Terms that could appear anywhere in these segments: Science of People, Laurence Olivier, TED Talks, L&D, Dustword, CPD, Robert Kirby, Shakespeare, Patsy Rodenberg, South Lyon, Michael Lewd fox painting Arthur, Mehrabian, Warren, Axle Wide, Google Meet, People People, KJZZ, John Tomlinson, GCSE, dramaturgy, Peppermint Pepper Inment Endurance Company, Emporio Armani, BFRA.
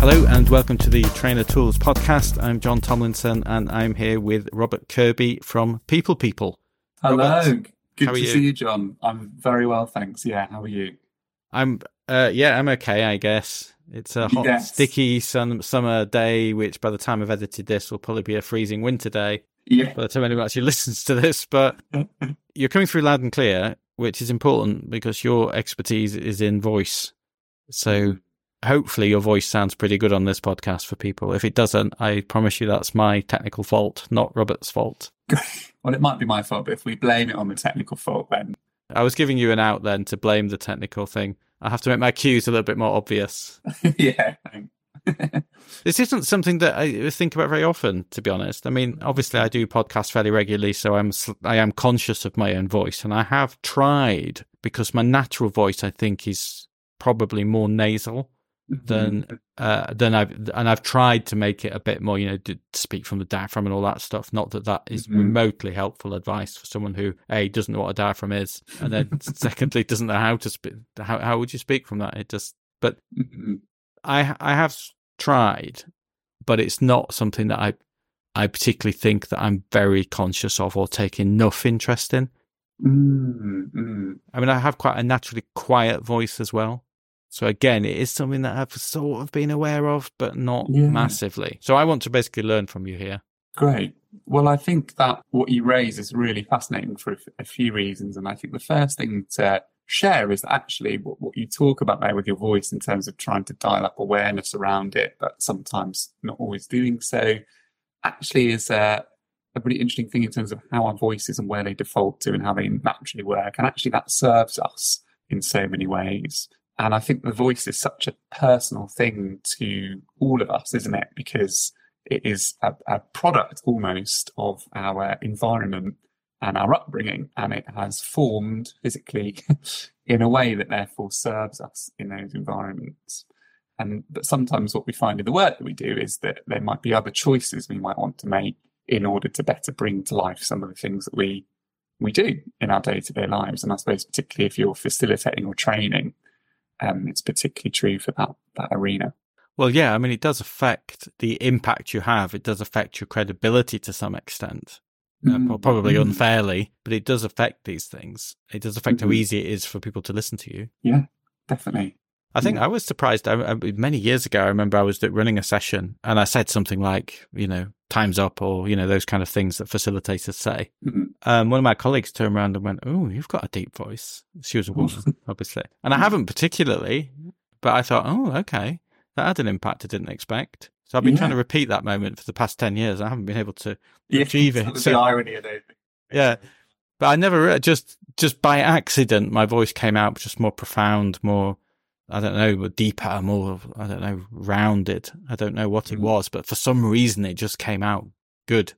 Hello and welcome to the Trainer Tools podcast. I'm John Tomlinson and I'm here with Robert Kirby from People People. Hello. Robert, good to see you, John. I'm very well, thanks. Yeah, how are you? I'm okay, I guess. It's a hot, sticky summer day, which by the time I've edited this will probably be a freezing winter day. Yeah. By the time anyone actually listens to this, but you're coming through loud and clear, which is important because your expertise is in voice. So hopefully your voice sounds pretty good on this podcast for people. If it doesn't, I promise you that's my technical fault, not Robert's fault. Well, it might be my fault, but if we blame it on the technical fault, then... I was giving you an out then to blame the technical thing. I have to make my cues a little bit more obvious. Yeah. This isn't something that I think about very often, to be honest. I mean, obviously I do podcasts fairly regularly, so I am conscious of my own voice. And I have tried, because my natural voice, I think, is probably more nasal than I've tried to make it a bit more, to speak from the diaphragm and all that stuff. Not that is remotely helpful advice for someone who A, doesn't know what a diaphragm is, and then secondly doesn't know how to speak. How would you speak from that? I have tried, but it's not something that I particularly think that I'm very conscious of or take enough interest in. I mean, I have quite a naturally quiet voice as well. So again, it is something that I've sort of been aware of, but not massively. So I want to basically learn from you here. Great. Well, I think that what you raise is really fascinating for a few reasons. And I think the first thing to share is that actually what you talk about there with your voice in terms of trying to dial up awareness around it, but sometimes not always doing so, actually is a really interesting thing in terms of how our voices and where they default to and how they naturally work. And actually that serves us in so many ways. And I think the voice is such a personal thing to all of us, isn't it? Because it is a product almost of our environment and our upbringing, and it has formed physically in a way that therefore serves us in those environments. But sometimes what we find in the work that we do is that there might be other choices we might want to make in order to better bring to life some of the things that we do in our day-to-day lives. And I suppose particularly if you're facilitating or training, it's particularly true for that arena. Well, yeah, I mean, it does affect the impact you have. It does affect your credibility to some extent, probably unfairly, but it does affect these things. It does affect how easy it is for people to listen to you. Yeah, definitely. I think I was surprised. I many years ago, I remember I was running a session and I said something like, time's up or, those kind of things that facilitators say. One of my colleagues turned around and went, "Oh, you've got a deep voice." She was a woman, obviously. And I haven't particularly, but I thought, oh, okay, that had an impact I didn't expect. So I've been trying to repeat that moment for the past 10 years. I haven't been able to achieve it. That's the irony of it. Yeah. But I never, just by accident, my voice came out just more profound, more... I don't know, deeper, more, I don't know, rounded. I don't know what it was, but for some reason it just came out good.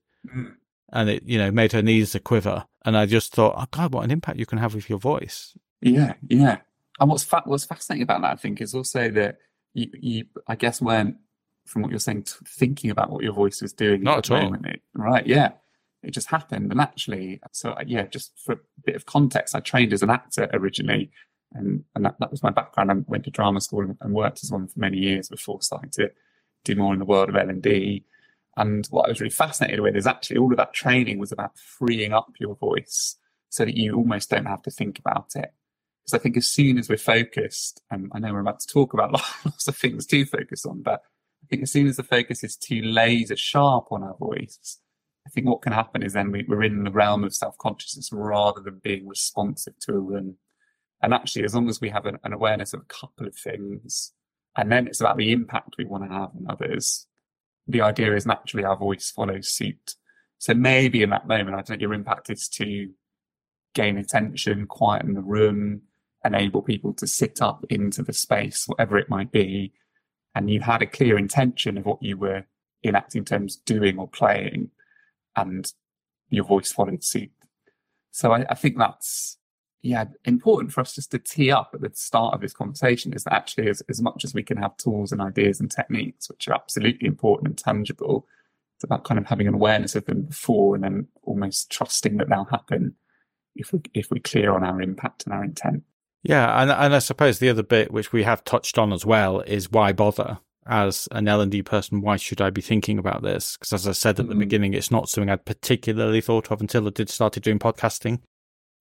And it, made her knees a quiver. And I just thought, oh God, what an impact you can have with your voice. Yeah, yeah. And what's fascinating about that, I think, is also that you I guess, weren't, from what you're saying, thinking about what your voice was doing. Not at all. Right, yeah. It just happened. And actually, so yeah, just for a bit of context, I trained as an actor originally. And that was my background. I went to drama school and worked as one for many years before starting to do more in the world of L&D. And what I was really fascinated with is actually all of that training was about freeing up your voice so that you almost don't have to think about it. Because I think as soon as we're focused, and I know we're about to talk about lots of things to focus on, but I think as soon as the focus is too laser sharp on our voice, I think what can happen is then we're in the realm of self-consciousness rather than being responsive to a room. And actually, as long as we have an awareness of a couple of things, and then it's about the impact we want to have on others, the idea is naturally our voice follows suit. So maybe in that moment, I think your impact is to gain attention, quieten the room, enable people to sit up into the space, whatever it might be. And you had a clear intention of what you were in acting terms doing or playing, and your voice followed suit. So I think that's... Yeah, important for us just to tee up at the start of this conversation is that actually as much as we can have tools and ideas and techniques, which are absolutely important and tangible, it's about kind of having an awareness of them before and then almost trusting that they'll happen if we're clear on our impact and our intent. Yeah, and I suppose the other bit, which we have touched on as well, is why bother? as an L&D person, why should I be thinking about this? Because as I said at the beginning, it's not something I'd particularly thought of until I started doing podcasting.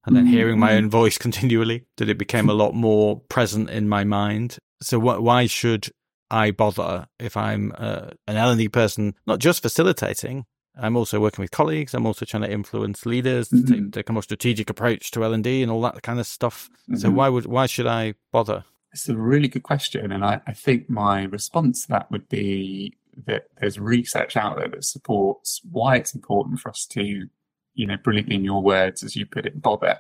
And then hearing my own voice continually, that it became a lot more present in my mind. So why should I bother if I'm an L&D person, not just facilitating, I'm also working with colleagues, I'm also trying to influence leaders, to take a more strategic approach to L&D and all that kind of stuff. So why should I bother? It's a really good question. And I think my response to that would be that there's research out there that supports why it's important for us to, you know, brilliantly in your words, as you put it, bother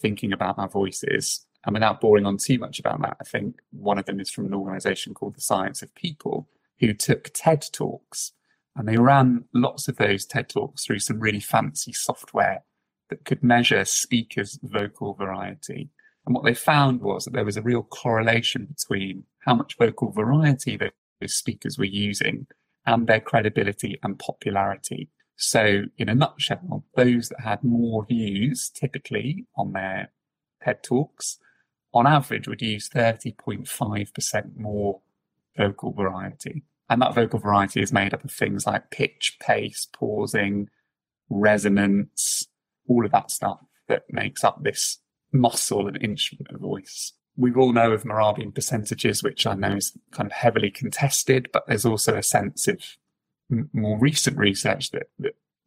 thinking about our voices. And without boring on too much about that, I think one of them is from an organisation called the Science of People, who took TED Talks. And they ran lots of those TED Talks through some really fancy software that could measure speakers' vocal variety. And what they found was that there was a real correlation between how much vocal variety those speakers were using and their credibility and popularity. So in a nutshell, those that had more views typically on their TED Talks, on average, would use 30.5% more vocal variety. And that vocal variety is made up of things like pitch, pace, pausing, resonance, all of that stuff that makes up this muscle and instrument of voice. We all know of Mehrabian percentages, which I know is kind of heavily contested, but there's also a sense of more recent research that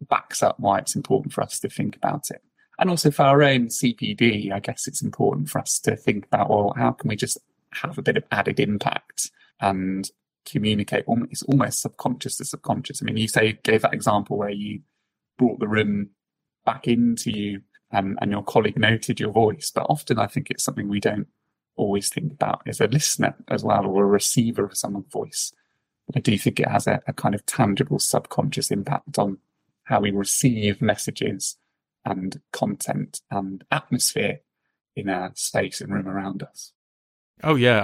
backs up why it's important for us to think about it. And also for our own CPD, I guess it's important for us to think about, well, how can we just have a bit of added impact and communicate? It's almost subconscious to subconscious. I mean, you say you gave that example where you brought the room back into you, and your colleague noted your voice, but often I think it's something we don't always think about as a listener as well, or a receiver of someone's voice. But I do think it has a kind of tangible subconscious impact on how we receive messages and content and atmosphere in our space and room around us. Oh yeah,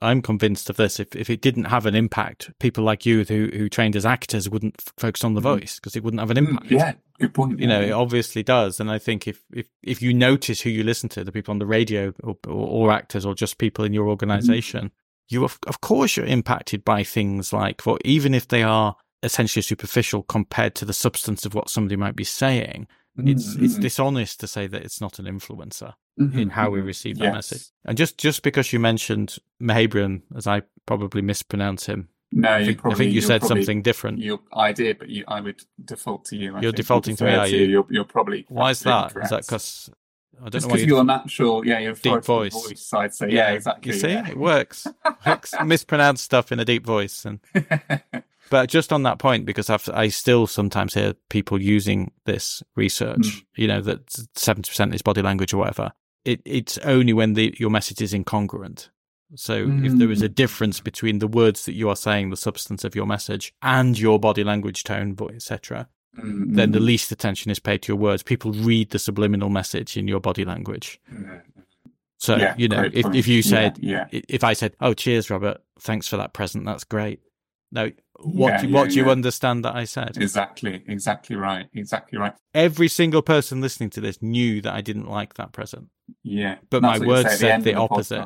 I'm convinced of this. If it didn't have an impact, people like you who trained as actors wouldn't focus on the voice because it wouldn't have an impact. Yeah, good point. You know, it obviously does. And I think if you notice who you listen to, the people on the radio or actors or just people in your organisation, you of course you're impacted by things like, well, even if they are essentially superficial compared to the substance of what somebody might be saying, it's dishonest to say that it's not an influencer in how we receive that message. And just because you mentioned Mehrabian, as I probably mispronounce him. No, I think you said something different. I did, but I would default to you. You're defaulting to me, are you? You're probably. Why is that? Correct. Is that because I don't know why your natural, your deep voice. So I'd say, yeah, exactly. You see, yeah. It works. Mispronounce stuff in a deep voice, and. But just on that point, because I still sometimes hear people using this research, you know, that 70% is body language or whatever. It's only when your message is incongruent. So if there is a difference between the words that you are saying, the substance of your message, and your body language, tone, voice, etc., then the least attention is paid to your words. People read the subliminal message in your body language. So, you know, if you said, if I said, oh, cheers, Robert, thanks for that present, that's great. No, what do you understand that I said? Exactly right. Every single person listening to this knew that I didn't like that present. Yeah, but my words said the opposite.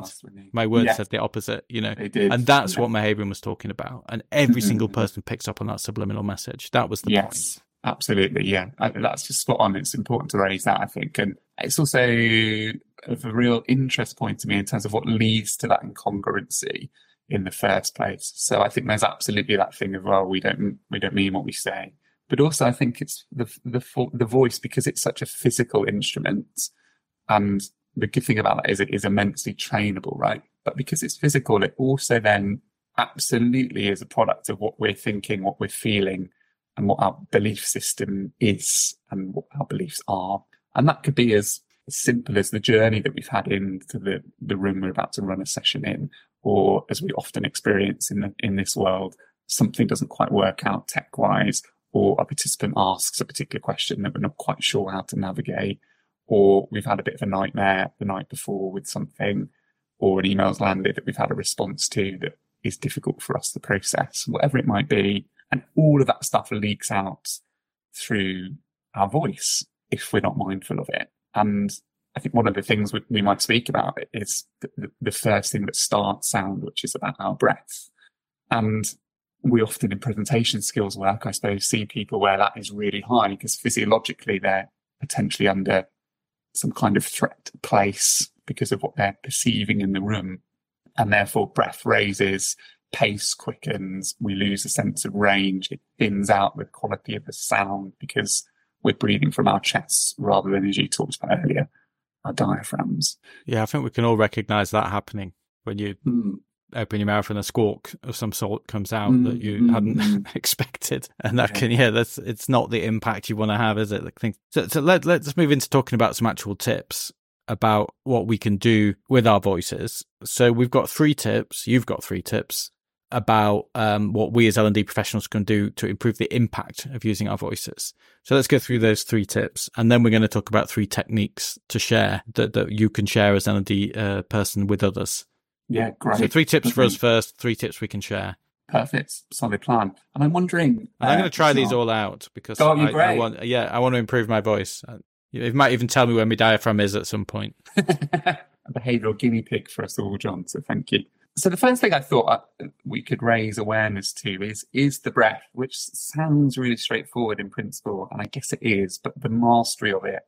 My words said the opposite. You know, they did. And that's what Mehrabian was talking about. And every single person picks up on that subliminal message. That was the point. Yes, absolutely. Yeah, that's just spot on. It's important to raise that, I think, and it's also of a real interest point to me in terms of what leads to that incongruency in the first place. So I think there's absolutely that thing of, well, we don't mean what we say. But also I think it's the voice, because it's such a physical instrument, and the good thing about that is it is immensely trainable, right? But because it's physical, it also then absolutely is a product of what we're thinking, what we're feeling, and what our belief system is and what our beliefs are. And that could be as simple as the journey that we've had into the room we're about to run a session in, or as we often experience in this world, something doesn't quite work out tech-wise, or a participant asks a particular question that we're not quite sure how to navigate, or we've had a bit of a nightmare the night before with something, or an email's landed that we've had a response to that is difficult for us to process, whatever it might be. And all of that stuff leaks out through our voice if we're not mindful of it. And I think one of the things we might speak about is the first thing that starts sound, which is about our breath. And we often in presentation skills work, I suppose, see people where that is really high because physiologically they're potentially under some kind of threat to place because of what they're perceiving in the room. And therefore breath raises, pace quickens, we lose a sense of range, it thins out the quality of the sound because we're breathing from our chests rather than, as you talked about earlier, our diaphragms. Yeah, I think we can all recognise that happening when you open your mouth and a squawk of some sort comes out that you hadn't expected, and that that's, it's not the impact you want to have, is it? Like, let's move into talking about some actual tips about what we can do with our voices. So we've got three tips. You've got three tips about what we as L&D professionals can do to improve the impact of using our voices. So let's go through those three tips, and then we're going to talk about three techniques to share that you can share as an L&D person with others. Yeah, great. So three tips for us first, three tips we can share. Perfect. Solid plan. And I'm wondering... And I'm going to try these all out because I want to improve my voice. You might even tell me where my diaphragm is at some point. A behavioural guinea pig for us all, John, so thank you. So the first thing I thought we could raise awareness to is the breath, which sounds really straightforward in principle, and I guess it is, but the mastery of it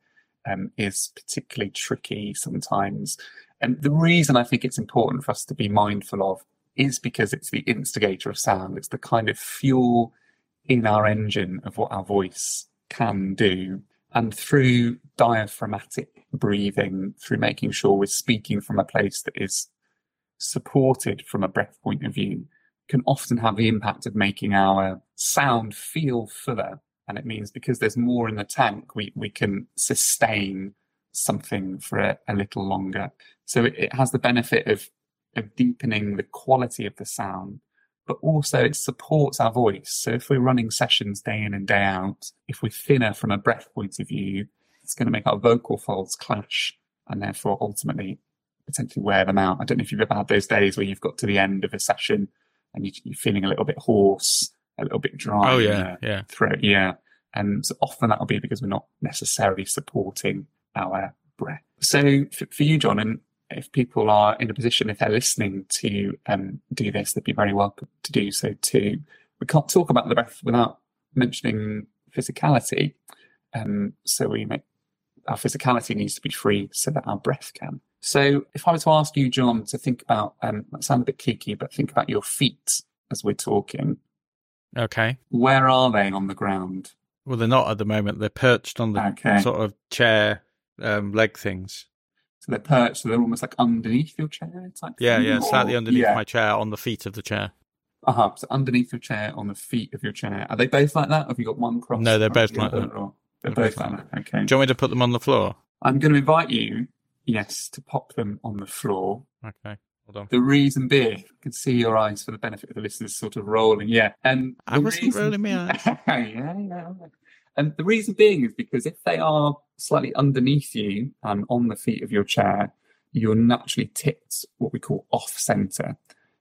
is particularly tricky sometimes. And the reason I think it's important for us to be mindful of is because it's the instigator of sound. It's the kind of fuel in our engine of what our voice can do. And through diaphragmatic breathing, through making sure we're speaking from a place that is supported from a breath point of view, can often have the impact of making our sound feel fuller. And it means because there's more in the tank, we can sustain something for a little longer. So it has the benefit of deepening the quality of the sound, but also it supports our voice. So if we're running sessions day in and day out, if we're thinner from a breath point of view, it's going to make our vocal folds clash and therefore ultimately potentially wear them out. I don't know if you've ever had those days where you've got to the end of a session and you're feeling a little bit hoarse, a little bit dry. Oh, yeah, yeah. Throat, yeah. And so often that'll be because we're not necessarily supporting our breath. So for you, John, and if people are in a position, if they're listening to do this, they'd be very welcome to do so too. We can't talk about the breath without mentioning physicality. So our physicality needs to be free so that our breath can. So if I were to ask you, John, to think about, that sounds a bit geeky, but think about your feet as we're talking. Okay. Where are they on the ground? Well, they're not at the moment. They're perched on the sort of chair leg things. So they're perched, so they're almost like underneath your chair type thing? Yeah, slightly underneath my chair, on the feet of the chair. So underneath your chair, on the feet of your chair. Are they both like that? Or have you got one cross? No, they're both like that. They're both like that, okay. Do you want me to put them on the floor? I'm going to invite you, yes, to pop them on the floor. Okay, hold on. The reason being, I can see your eyes for the benefit of the listeners sort of rolling, And I wasn't rolling my eyes. Yeah. And the reason being is because if they are slightly underneath you and on the feet of your chair, you're naturally tipped what we call off-centre.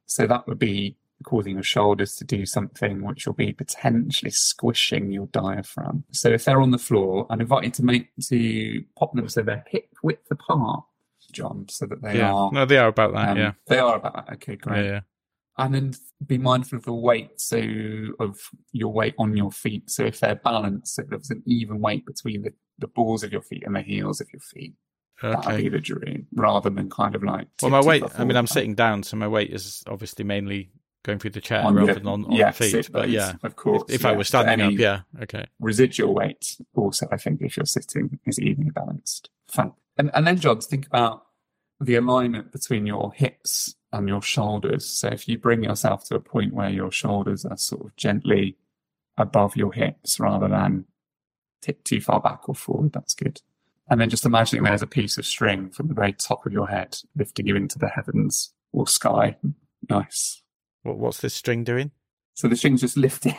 So that would be causing your shoulders to do something which will be potentially squishing your diaphragm. So if they're on the floor, I'd invite you to pop them so they're hip-width apart, John, so that they are... No, they are about that, They are about that, okay, great. Yeah. And then be mindful of the weight, so of your weight on your feet. So if they're balanced, if there's an even weight between the balls of your feet and the heels of your feet, that would be the dream, rather than kind of like... Well, my weight, I mean, I'm sitting down, so my weight is obviously mainly going through the chair rather than on the feet. Of course. If I was standing up, okay. Residual weight also, I think, if you're sitting, is evenly balanced. Fun. And then, John, think about the alignment between your hips and your shoulders. So if you bring yourself to a point where your shoulders are sort of gently above your hips rather than tip too far back or forward, that's good. And then just imagining there's a piece of string from the very top of your head lifting you into the heavens or sky. Nice. What's this string doing? So the string's just lifting.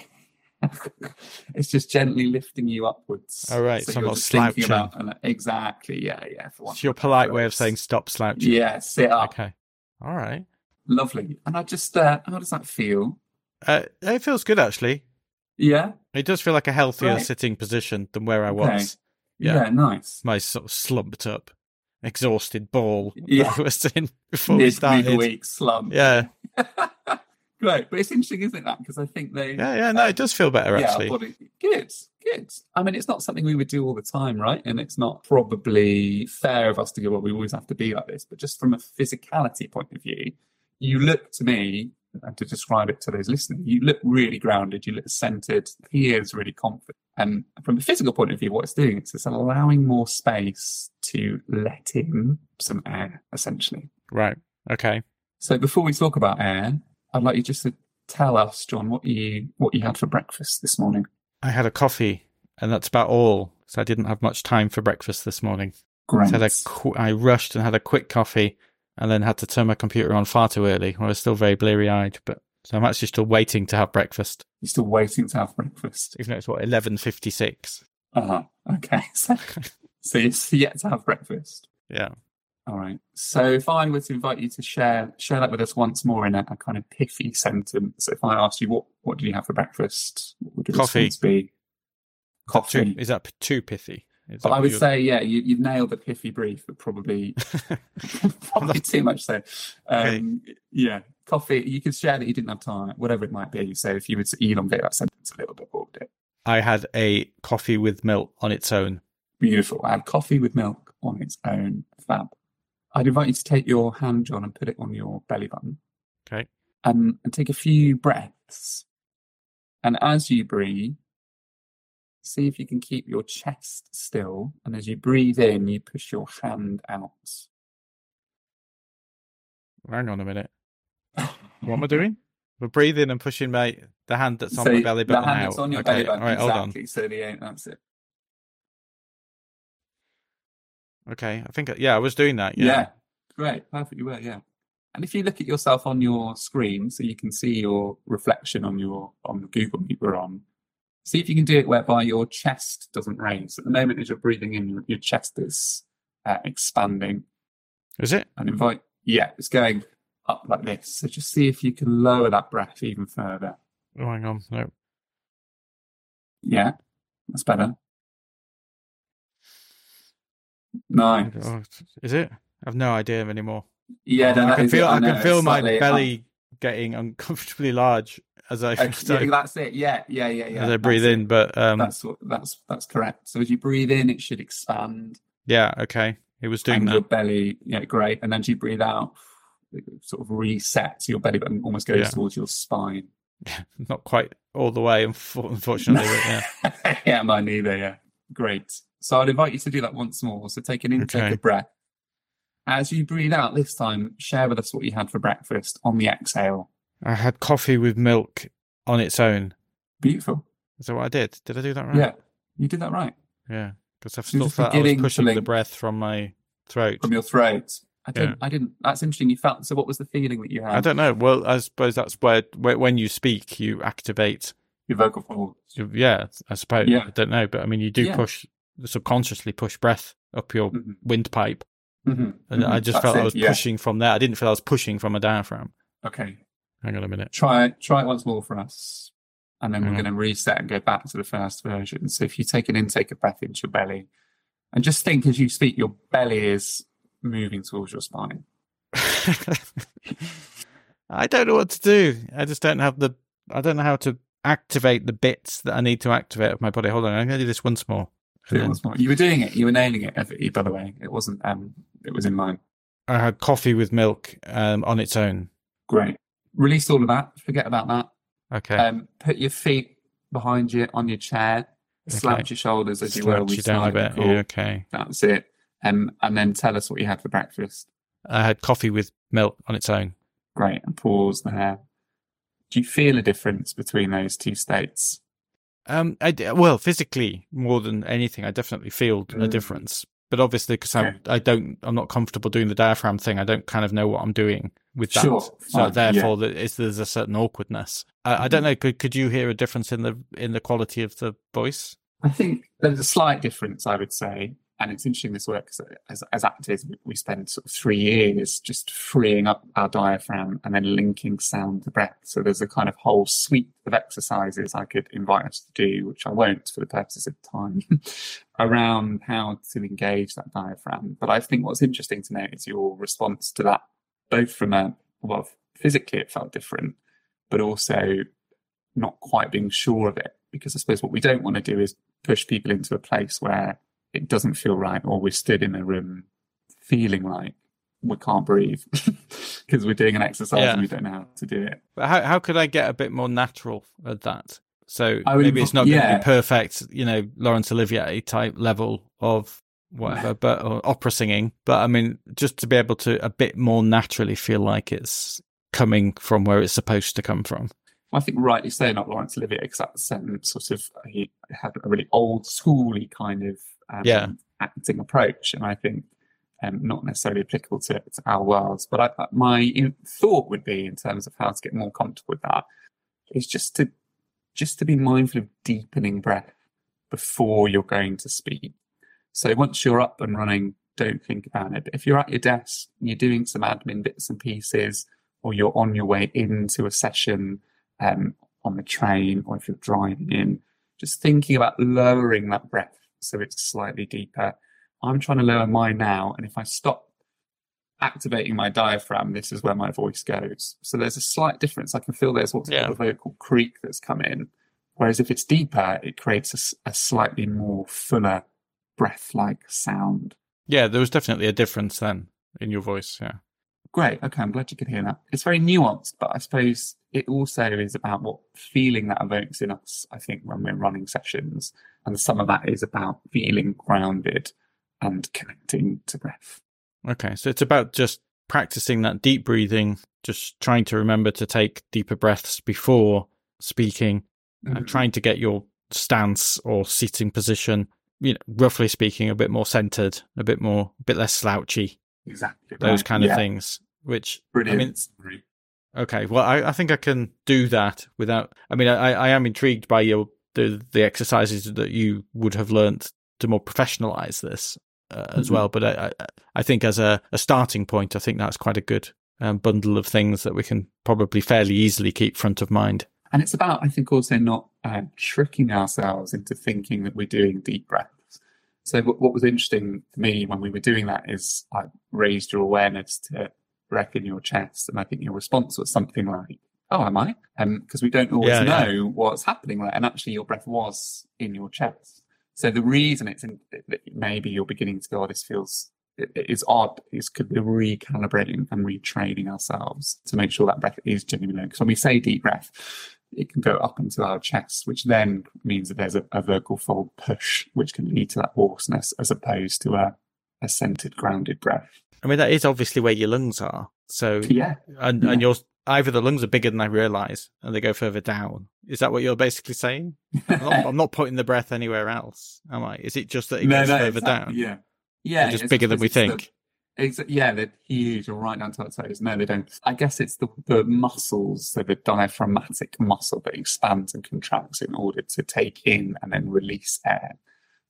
It's just gently lifting you upwards. All right, so I'm not slouching. Exactly, yeah. It's your polite way of saying stop slouching. Yeah, sit up. Okay. All right. Lovely. And I just, how does that feel? It feels good, actually. Yeah? It does feel like a healthier sitting position than where I was. Yeah, nice. My sort of slumped up, exhausted ball that I was in before we started. Midweek slump. Yeah. Right, but it's interesting, isn't it, that? Because I think they... Yeah, no, it does feel better, actually. Good. I mean, it's not something we would do all the time, right? And it's not probably fair of us to go, well, we always have to be like this. But just from a physicality point of view, you look to me, and to describe it to those listening, you look really grounded, you look centered, ears really confident. And from a physical point of view, what it's doing is it's allowing more space to let in some air, essentially. Right, okay. So before we talk about air, I'd like you just to tell us, John, what you had for breakfast this morning. I had a coffee, and that's about all. So I didn't have much time for breakfast this morning. Great. So I rushed and had a quick coffee, and then had to turn my computer on far too early. I was still very bleary-eyed, but so I'm actually still waiting to have breakfast. You're still waiting to have breakfast, even though it's 11:56. Okay. So you're yet to have breakfast. Yeah. All right. So if I were to invite you to share that with us once more in a kind of pithy sentence, if I asked you, what did you have for breakfast? What would your response be? Coffee. Is that too pithy? But I would say, you've nailed the pithy brief, but probably too much so. Okay. Yeah, coffee. You could share that you didn't have time, whatever it might be. So if you would elongate that sentence a little bit, what would it? I had a coffee with milk on its own. Beautiful. I had coffee with milk on its own. Fab. I'd invite you to take your hand, John, and put it on your belly button. Okay. And take a few breaths. And as you breathe, see if you can keep your chest still. And as you breathe in, you push your hand out. Hang on a minute. What am I doing? We're breathing and pushing the hand that's on my belly button out. The hand that's on your belly button, all right, exactly. Hold on. So that's it. Okay, I think, I was doing that. Yeah. Great, perfect, you were, yeah. And if you look at yourself on your screen, so you can see your reflection on the Google Meet we're on, see if you can do it whereby your chest doesn't raise. At the moment, as you're breathing in, your chest is expanding. Is it? And it's going up like this. So just see if you can lower that breath even further. Oh, hang on, no. Yeah, that's better. Nice. Oh, is it? I've no idea anymore. Yeah, no, I can feel my belly getting uncomfortably large as I. Okay, that's it. Yeah. As I breathe in, but that's correct. So as you breathe in, it should expand. Yeah. Okay. It was doing that. Your belly. Yeah. Great. And as you breathe out, it sort of resets your belly button, almost goes towards your spine. Not quite all the way, unfortunately. Yeah. Yeah, mine either. Yeah. Great. So I'd invite you to do that once more. So take an intake of breath. As you breathe out this time, share with us what you had for breakfast on the exhale. I had coffee with milk on its own. Beautiful. Is that what I did? Did I do that right? Yeah, you did that right. Yeah, because I've still felt I was pushing the breath from my throat. From your throat. I didn't. That's interesting. You felt. So what was the feeling that you had? I don't know. Well, I suppose that's where when you speak, you activate your vocal folds. Yeah, I suppose. Yeah. I don't know. But I mean, you do push... subconsciously push breath up your windpipe, and I just felt I was pushing from there. I didn't feel I was pushing from a diaphragm. Okay, hang on a minute. Try it once more for us, and then we're going to reset and go back to the first version. So if you take an intake of breath into your belly, and just think as you speak, your belly is moving towards your spine. I don't know what to do. I don't know how to activate the bits that I need to activate of my body. Hold on, I'm going to do this once more. You were doing it. You were nailing it, Everett, by the way. It wasn't. It was in mine. I had coffee with milk on its own. Great. Release all of that. Forget about that. Okay. Put your feet behind you on your chair. Okay. Slouch your shoulders as you were. Slouch you down a bit. Yeah, okay. That's it. And then tell us what you had for breakfast. I had coffee with milk on its own. Great. And pause there. Do you feel a difference between those two states? Well, physically, more than anything, I definitely feel a difference. But obviously, because I'm not comfortable doing the diaphragm thing, I don't kind of know what I'm doing with that. Sure. So therefore, there's a certain awkwardness. I don't know. Could you hear a difference in the quality of the voice? I think there's a slight difference, I would say. And it's interesting this work because as actors, we spend sort of 3 years just freeing up our diaphragm and then linking sound to breath. So there's a kind of whole suite of exercises I could invite us to do, which I won't for the purposes of time, around how to engage that diaphragm. But I think what's interesting to note is your response to that, both from physically it felt different, but also not quite being sure of it. Because I suppose what we don't want to do is push people into a place where it doesn't feel right, or we're stood in a room feeling like we can't breathe because we're doing an exercise and we don't know how to do it. But how could I get a bit more natural at that? So maybe it's not going to be perfect, you know, Laurence Olivier type level of whatever, but or opera singing. But I mean, just to be able to a bit more naturally feel like it's coming from where it's supposed to come from. I think rightly so, not Laurence Olivier, because that's sort of, he had a really old schooly kind of acting approach, and I think not necessarily applicable to our worlds. But my thought would be, in terms of how to get more comfortable with that, is just to be mindful of deepening breath before you're going to speak. So once you're up and running, don't think about it. But if you're at your desk, you're doing some admin bits and pieces, or you're on your way into a session, on the train, or if you're driving in, just thinking about lowering that breath so it's slightly deeper. I'm trying to lower mine now, and if I stop activating my diaphragm, this is where my voice goes. So there's a slight difference. I can feel there's what's called a vocal creak that's come in, whereas if it's deeper, it creates a slightly more fuller breath-like sound. Yeah, there was definitely a difference then in your voice, yeah. Great. Okay, I'm glad you could hear that. It's very nuanced, but I suppose it also is about what feeling that evokes in us, I think, when we're running sessions. And some of that is about feeling grounded and connecting to breath. Okay, so it's about just practicing that deep breathing, just trying to remember to take deeper breaths before speaking, and trying to get your stance or seating position, you know, roughly speaking, a bit more centered, a bit less slouchy. Exactly. Those kind of things. Which, brilliant. I mean, okay, well, I think I can do that without. I mean, I am intrigued by the exercises that you would have learnt to more professionalise this as well. But I think as a starting point, I think that's quite a good bundle of things that we can probably fairly easily keep front of mind. And it's about, I think, also not tricking ourselves into thinking that we're doing deep breath. So what was interesting to me when we were doing that is I raised your awareness to breath in your chest, and I think your response was something like, "Oh, am I?" Because we don't always know what's happening there. And actually, your breath was in your chest. So the reason maybe you're beginning to go, "Oh, this feels it is odd," is could be recalibrating and retraining ourselves to make sure that breath is genuinely. Because when we say deep breath, it can go up into our chest, which then means that there's a vocal fold push, which can lead to that hoarseness, as opposed to a centered, grounded breath. I mean, that is obviously where your lungs are. So and your either the lungs are bigger than I realise, and they go further down. Is that what you're basically saying? I'm not putting the breath anywhere else, am I? Is it just that it goes further down? Yeah, just bigger than we think. They're huge, right down to our toes. No, they don't. I guess it's the muscles, so the diaphragmatic muscle that expands and contracts in order to take in and then release air.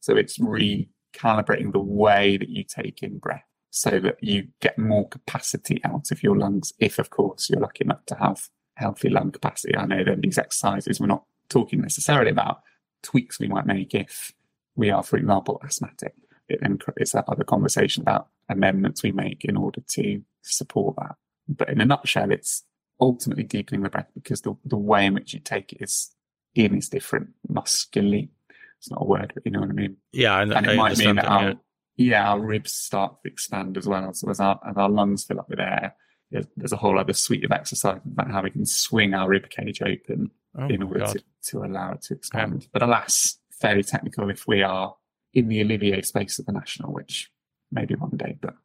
So it's recalibrating the way that you take in breath so that you get more capacity out of your lungs, if, of course, you're lucky enough to have healthy lung capacity. I know that these exercises we're not talking necessarily about tweaks we might make if we are, for example, asthmatic. It's that other conversation about amendments we make in order to support that. But in a nutshell, it's ultimately deepening the breath because the way in which you take it is different muscularly. It's not a word, but you know what I mean? Yeah, and it might mean that our ribs start to expand as well. So as our lungs fill up with air, there's a whole other suite of exercises about how we can swing our rib cage open in order to allow it to expand. But alas, fairly technical if we are in the Olivier space of the National, which maybe one day, but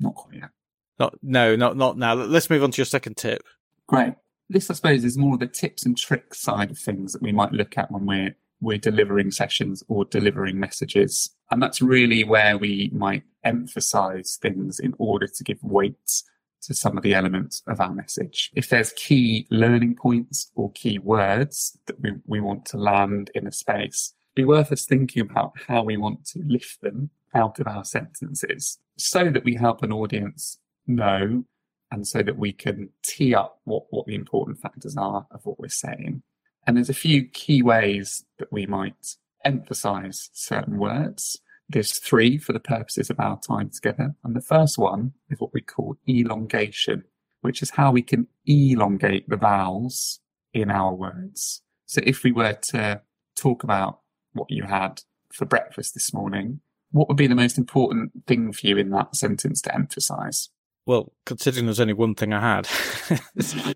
not quite yet. Not now. Let's move on to your second tip. Great. This, I suppose, is more of the tips and tricks side of things that we might look at when we're delivering sessions or delivering messages. And that's really where we might emphasise things in order to give weight to some of the elements of our message. If there's key learning points or key words that we want to land in a space, be worth us thinking about how we want to lift them out of our sentences so that we help an audience know and so that we can tee up what the important factors are of what we're saying. And there's a few key ways that we might emphasise certain words. There's three for the purposes of our time together. And the first one is what we call elongation, which is how we can elongate the vowels in our words. So if we were to talk about what you had for breakfast this morning, what would be the most important thing for you in that sentence to emphasise? Well, considering there's only one thing I had,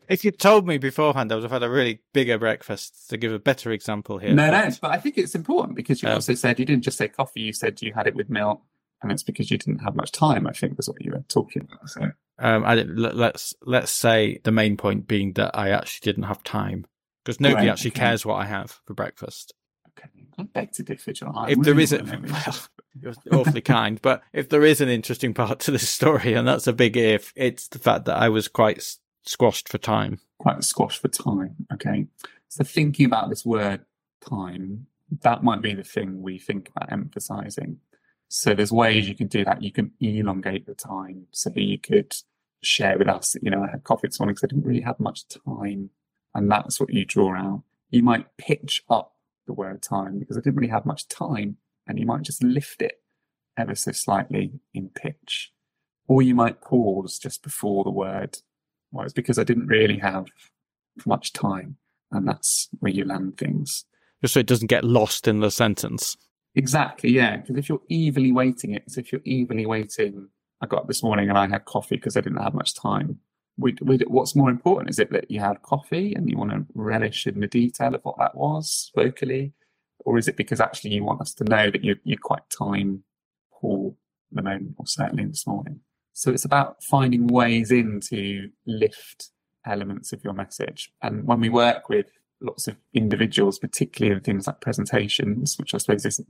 if you'd told me beforehand, I would have had a really bigger breakfast to give a better example here. No, but I think it's important because you also said you didn't just say coffee, you said you had it with milk, and it's because you didn't have much time, I think, was what you were talking about. So, let's say the main point being that I actually didn't have time because nobody actually cares what I have for breakfast. Okay, I beg to differ, John. If there isn't, well, you're awfully kind, but if there is an interesting part to this story, and that's a big if, it's the fact that I was quite squashed for time. Quite squashed for time, okay. So thinking about this word time, that might be the thing we think about emphasising. So there's ways you can do that. You can elongate the time. So you could share with us, I had coffee this morning because I didn't really have much time, and that's what you draw out. You might pitch up the word time because I didn't really have much time, and you might just lift it ever so slightly in pitch, or you might pause just before the word. Well, it's because I didn't really have much time, and that's where you land things. Just so it doesn't get lost in the sentence. Exactly, yeah. Because if you're evenly weighting it, I got up this morning and I had coffee because I didn't have much time. What's more important? Is it that you had coffee and you want to relish in the detail of what that was vocally? Or is it because actually you want us to know that you're quite time poor at the moment, or certainly this morning? So it's about finding ways in to lift elements of your message. And when we work with lots of individuals, particularly in things like presentations, which I suppose isn't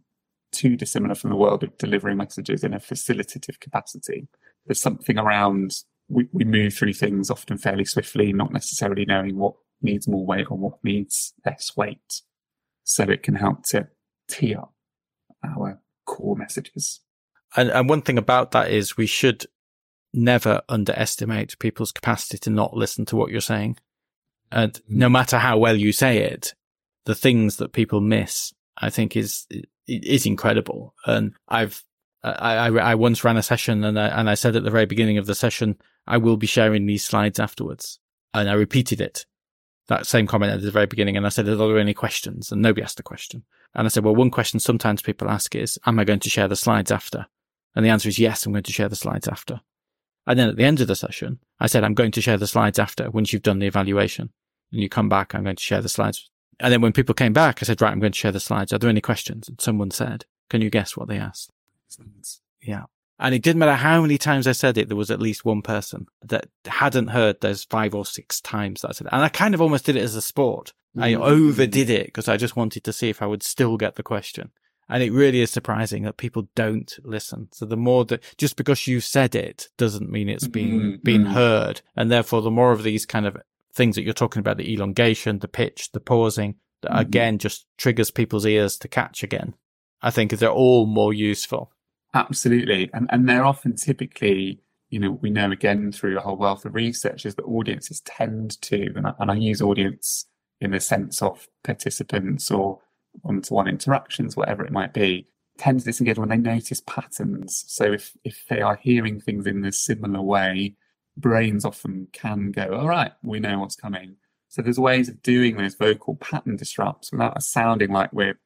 too dissimilar from the world of delivering messages in a facilitative capacity, there's something around we move through things often fairly swiftly, not necessarily knowing what needs more weight or what needs less weight. So it can help to tee up our core messages. And one thing about that is we should never underestimate people's capacity to not listen to what you're saying. And no matter how well you say it, the things that people miss, I think, is incredible. And I once ran a session, and I said at the very beginning of the session, I will be sharing these slides afterwards. And I repeated it. That same comment at the very beginning, and I said, are there any questions? And nobody asked the question. And I said, well, one question sometimes people ask is, am I going to share the slides after? And the answer is yes, I'm going to share the slides after. And then at the end of the session, I said, I'm going to share the slides after, once you've done the evaluation. And you come back, I'm going to share the slides. And then when people came back, I said, right, I'm going to share the slides. Are there any questions? And someone said, can you guess what they asked? Excellent. Yeah. And it didn't matter how many times I said it, there was at least one person that hadn't heard those 5 or 6 times that I said it. And I kind of almost did it as a sport. I overdid it because I just wanted to see if I would still get the question. And it really is surprising that people don't listen. So the more that, just because you said it doesn't mean it's been heard. And therefore, the more of these kind of things that you're talking about, the elongation, the pitch, the pausing, that again just triggers people's ears to catch again, I think they're all more useful. Absolutely. And they're often typically, we know again through a whole wealth of research is that audiences tend to, and I use audience in the sense of participants or one-to-one interactions, whatever it might be, tend to disengage when they notice patterns. So if they are hearing things in a similar way, brains often can go, all right, we know what's coming. So there's ways of doing those vocal pattern disrupts without us sounding like we're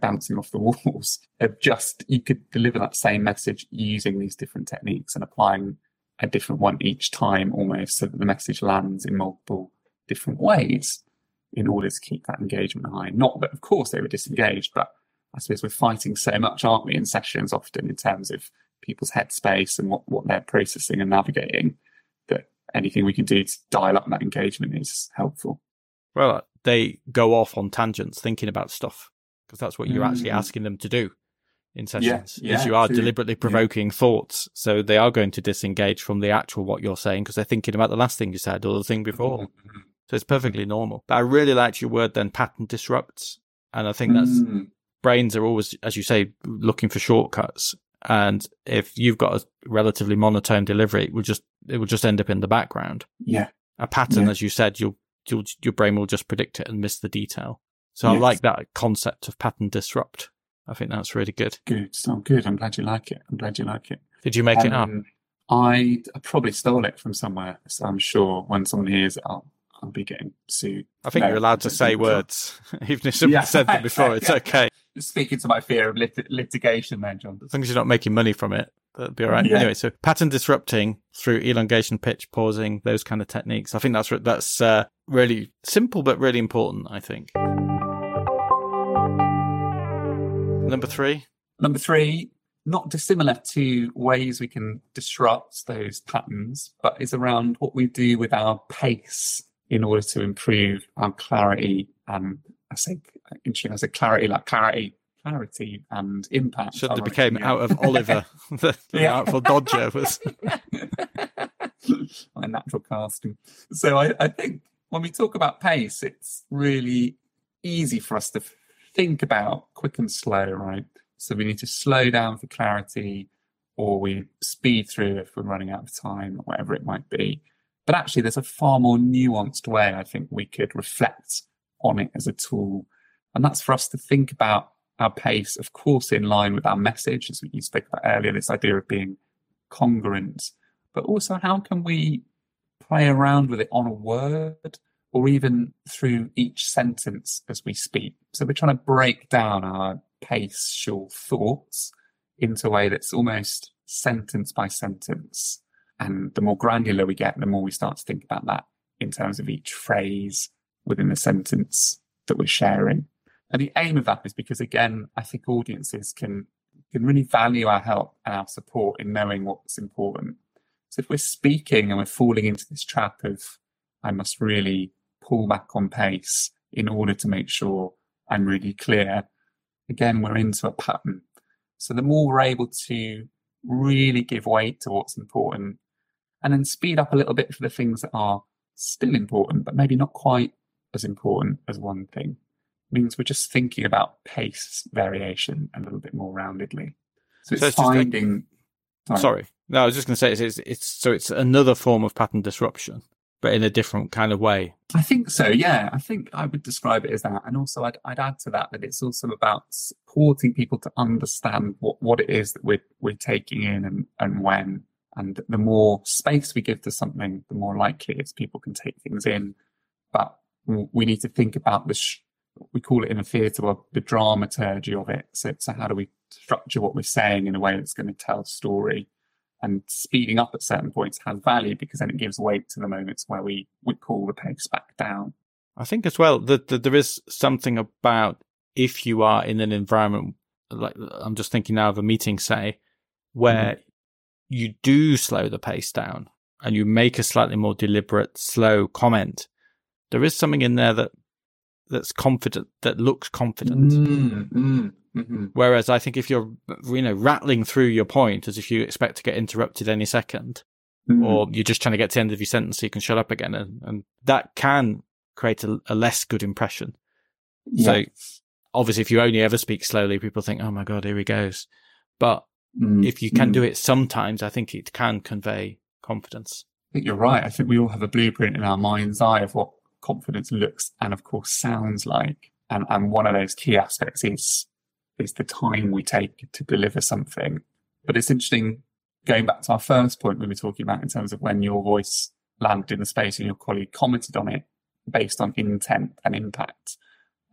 bouncing off the walls. You could deliver that same message using these different techniques and applying a different one each time almost so that the message lands in multiple different ways in order to keep that engagement high. Not that, of course, they were disengaged, but I suppose we're fighting so much, aren't we, in sessions often in terms of people's headspace and what they're processing and navigating, that anything we can do to dial up that engagement is helpful. Well, they go off on tangents thinking about stuff. Because that's what you're actually asking them to do in sessions, is you are deliberately provoking thoughts. So they are going to disengage from the actual what you're saying because they're thinking about the last thing you said or the thing before. So it's perfectly normal. But I really liked your word then, pattern disrupts. And I think that's brains are always, as you say, looking for shortcuts. And if you've got a relatively monotone delivery, it will just end up in the background. Yeah. A pattern, as you said, your brain will just predict it and miss the detail. So yes. I like that concept of pattern disrupt. I think that's really good. Good. So good. I'm glad you like it. Did you make it up? I probably stole it from somewhere. So I'm sure when someone hears it, I'll I'll be getting sued. I think you're allowed to say words. Even if someone said them before, it's okay. Speaking to my fear of litigation there, John. As long as you're not making money from it, that'd be all right. Yeah. Anyway, so pattern disrupting through elongation, pitch, pausing, those kind of techniques. I think that's really simple, but really important, I think. Number three, not dissimilar to ways we can disrupt those patterns, but is around what we do with our pace in order to improve our clarity. And I think, interesting, I said clarity and impact. Should have became out of Oliver, the Outful Dodger was. My natural casting. So I think when we talk about pace, it's really easy for us to think about quick and slow, right? So we need to slow down for clarity, or we speed through if we're running out of time, or whatever it might be. But actually, there's a far more nuanced way I think we could reflect on it as a tool. And that's for us to think about our pace, of course, in line with our message, as you spoke about earlier, this idea of being congruent. But also, how can we play around with it on a word or even through each sentence as we speak? So we're trying to break down our pacial thoughts into a way that's almost sentence by sentence. And the more granular we get, the more we start to think about that in terms of each phrase within the sentence that we're sharing. And the aim of that is because, again, I think audiences can really value our help and our support in knowing what's important. So if we're speaking and we're falling into this trap of, I must really pull back on pace in order to make sure I'm really clear, again, we're into a pattern. So the more we're able to really give weight to what's important and then speed up a little bit for the things that are still important, but maybe not quite as important as one thing, means we're just thinking about pace variation a little bit more roundedly. So it's finding... Sorry. No, I was just going to say, it's another form of pattern disruption, but in a different kind of way. I think so, yeah. I think I would describe it as that. And also I'd add to that it's also about supporting people to understand what it is that we're taking in and when. And the more space we give to something, the more likely it's people can take things in. But we need to think about we call it in a theatre, the dramaturgy of it. So how do we structure what we're saying in a way that's going to tell a story? And speeding up at certain points has value because then it gives weight to the moments where we pull the pace back down. I think as well that there is something about if you are in an environment, like I'm just thinking now of a meeting, say, where you do slow the pace down and you make a slightly more deliberate, slow comment, there is something in there that's confident, that looks confident. Mm-hmm. Whereas I think if you're, rattling through your point as if you expect to get interrupted any second, or you're just trying to get to the end of your sentence so you can shut up again, and that can create a less good impression. Yeah. So obviously, if you only ever speak slowly, people think, "Oh my god, here he goes." But if you can do it sometimes, I think it can convey confidence. I think you're right. I think we all have a blueprint in our mind's eye of what confidence looks and, of course, sounds like. And one of those key aspects is the time we take to deliver something. But it's interesting, going back to our first point we were talking about in terms of when your voice landed in the space and your colleague commented on it based on intent and impact.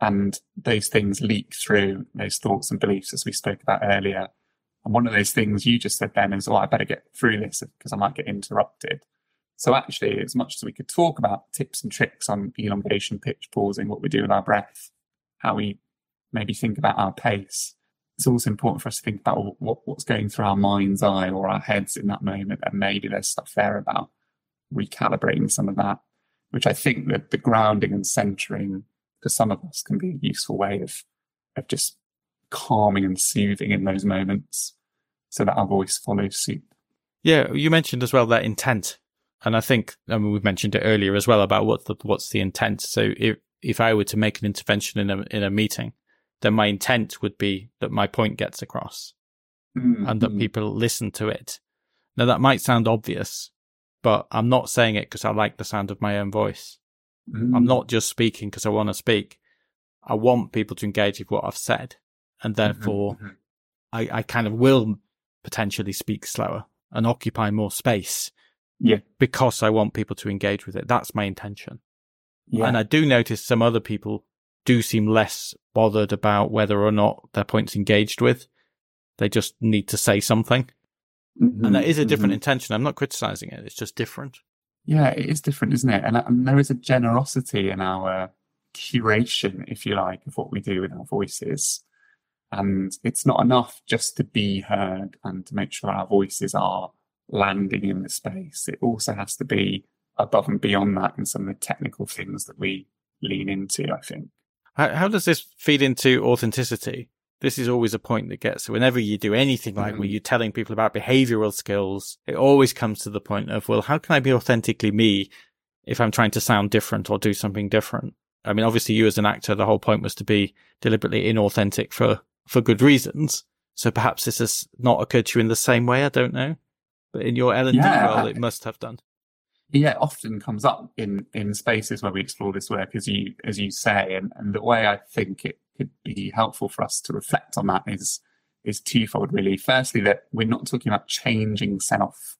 And those things leak through, those thoughts and beliefs as we spoke about earlier. And one of those things you just said then is, I better get through this because I might get interrupted. So actually, as much as we could talk about tips and tricks on elongation, pitch, pausing, what we do with our breath, how we maybe think about our pace, it's also important for us to think about what's going through our mind's eye or our heads in that moment. And maybe there's stuff there about recalibrating some of that, which I think that the grounding and centering for some of us can be a useful way of just calming and soothing in those moments so that our voice follows suit. Yeah, you mentioned as well that intent. And I think, we've mentioned it earlier as well about what's the intent. So if I were to make an intervention in a meeting, then my intent would be that my point gets across and that people listen to it. Now, that might sound obvious, but I'm not saying it because I like the sound of my own voice. I'm not just speaking because I want to speak. I want people to engage with what I've said. And therefore, I kind of will potentially speak slower and occupy more space because I want people to engage with it. That's my intention. Yeah. And I do notice some other people do seem less bothered about whether or not their point's engaged with. They just need to say something. Mm-hmm. And that is a different intention. I'm not criticizing it. It's just different. Yeah, it is different, isn't it? And there is a generosity in our curation, if you like, of what we do with our voices. And it's not enough just to be heard and to make sure our voices are landing in the space. It also has to be above and beyond that in some of the technical things that we lean into, I think. How does this feed into authenticity? This is always a point that gets, whenever you do anything like where you're telling people about behavioral skills, it always comes to the point of, well, how can I be authentically me if I'm trying to sound different or do something different? I mean, obviously you as an actor, the whole point was to be deliberately inauthentic for good reasons. So perhaps this has not occurred to you in the same way. I don't know. But in your L&D role, it must have done. Yeah, it often comes up in spaces where we explore this work, as you say. And the way I think it could be helpful for us to reflect on that is twofold, really. Firstly, that we're not talking about changing self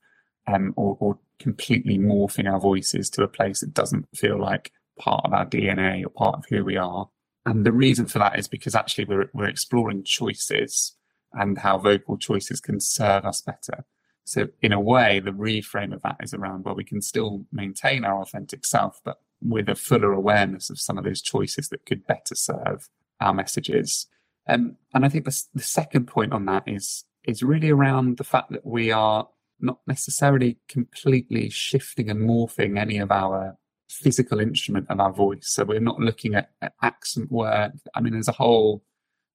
or completely morphing our voices to a place that doesn't feel like part of our DNA or part of who we are. And the reason for that is because actually we're exploring choices and how vocal choices can serve us better. So in a way, the reframe of that is around where we can still maintain our authentic self, but with a fuller awareness of some of those choices that could better serve our messages. And I think the second point on that is really around the fact that we are not necessarily completely shifting and morphing any of our physical instrument of our voice. So we're not looking at accent work. I mean, there's a whole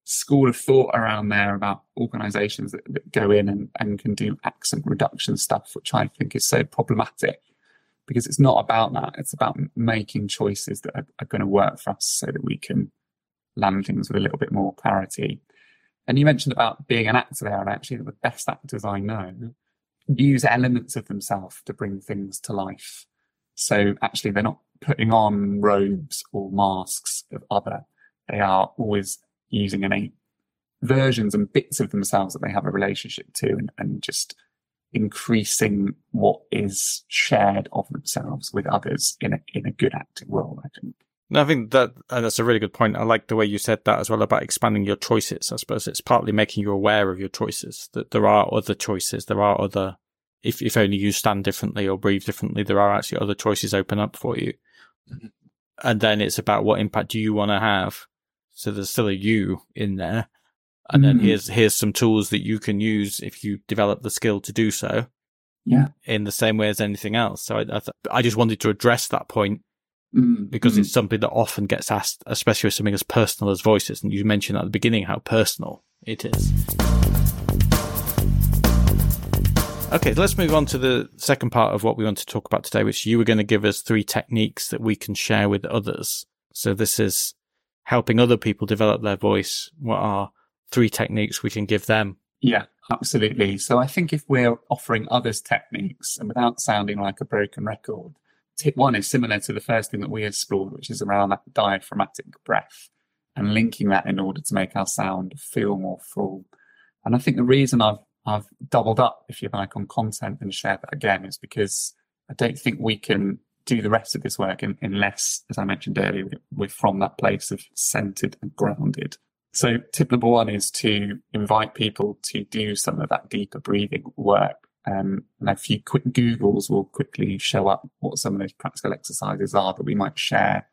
school of thought around there about organizations that go in and can do accent reduction stuff, which I think is so problematic, because it's not about that. It's about making choices that are going to work for us so that we can land things with a little bit more clarity. And you mentioned about being an actor there, and actually the best actors I know use elements of themselves to bring things to life. So actually they're not putting on robes or masks of other. They are always using innate versions and bits of themselves that they have a relationship to and just increasing what is shared of themselves with others in a good acting world, I think. No, I think that's a really good point. I like the way you said that as well about expanding your choices. I suppose it's partly making you aware of your choices, that there are other choices, there are other, if only you stand differently or breathe differently, there are actually other choices open up for you. Mm-hmm. And then it's about what impact do you want to have? So there's still a you in there. And then here's some tools that you can use if you develop the skill to do so. Yeah. In the same way as anything else. So I just wanted to address that point because it's something that often gets asked, especially with something as personal as voices. And you mentioned at the beginning how personal it is. Okay, let's move on to the second part of what we want to talk about today, which you were going to give us 3 techniques that we can share with others. So this is helping other people develop their voice. What are 3 techniques we can give them? Yeah, absolutely. So I think if we're offering others techniques, and without sounding like a broken record, tip 1 is similar to the first thing that we explored, which is around that diaphragmatic breath and linking that in order to make our sound feel more full. And I think the reason I've doubled up, if you like, on content and shared that again is because I don't think we can do the rest of this work unless, as I mentioned earlier, we're from that place of centered and grounded. So tip number 1 is to invite people to do some of that deeper breathing work. And a few quick Googles will quickly show up what some of those practical exercises are that we might share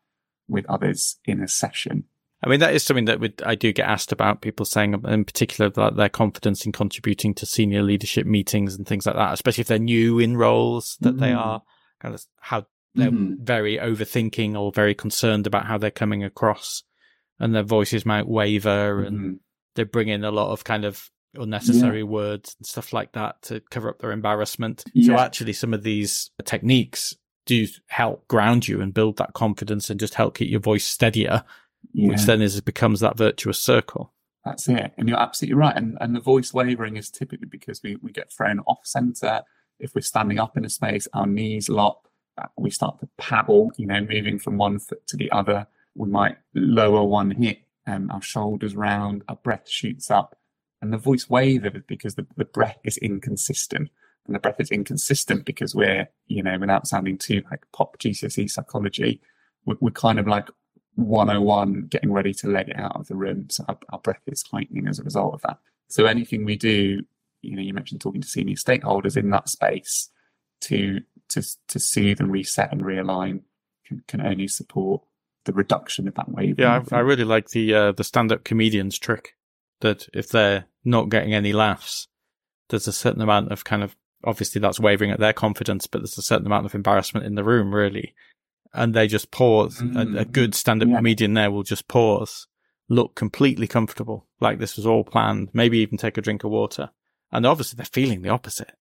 with others in a session. I mean, that is something that I do get asked about, people saying in particular about their confidence in contributing to senior leadership meetings and things like that, especially if they're new in roles, that they are kind of how they're very overthinking or very concerned about how they're coming across and their voices might waver and they bring in a lot of kind of unnecessary words and stuff like that to cover up their embarrassment. Yeah. So actually some of these techniques do help ground you and build that confidence and just help keep your voice steadier, which then becomes that virtuous circle. That's it. And you're absolutely right. And the voice wavering is typically because we get thrown off centre. If we're standing up in a space, our knees lock. We start to paddle, moving from one foot to the other. We might lower one hip, our shoulders round, our breath shoots up. And the voice wavers because the breath is inconsistent. And the breath is inconsistent because we're, without sounding too like pop GCSE psychology, we're kind of like 101 getting ready to leg it out of the room. So our breath is heightening as a result of that. So anything we do, you know, you mentioned talking to senior stakeholders in that space to soothe and reset and realign can only support the reduction of that wave. Yeah, I really like the stand-up comedian's trick that if they're not getting any laughs, there's a certain amount of kind of, obviously that's wavering at their confidence, but there's a certain amount of embarrassment in the room, really. And they just pause. A good stand-up comedian there will just pause, look completely comfortable, like this was all planned, maybe even take a drink of water. And obviously they're feeling the opposite,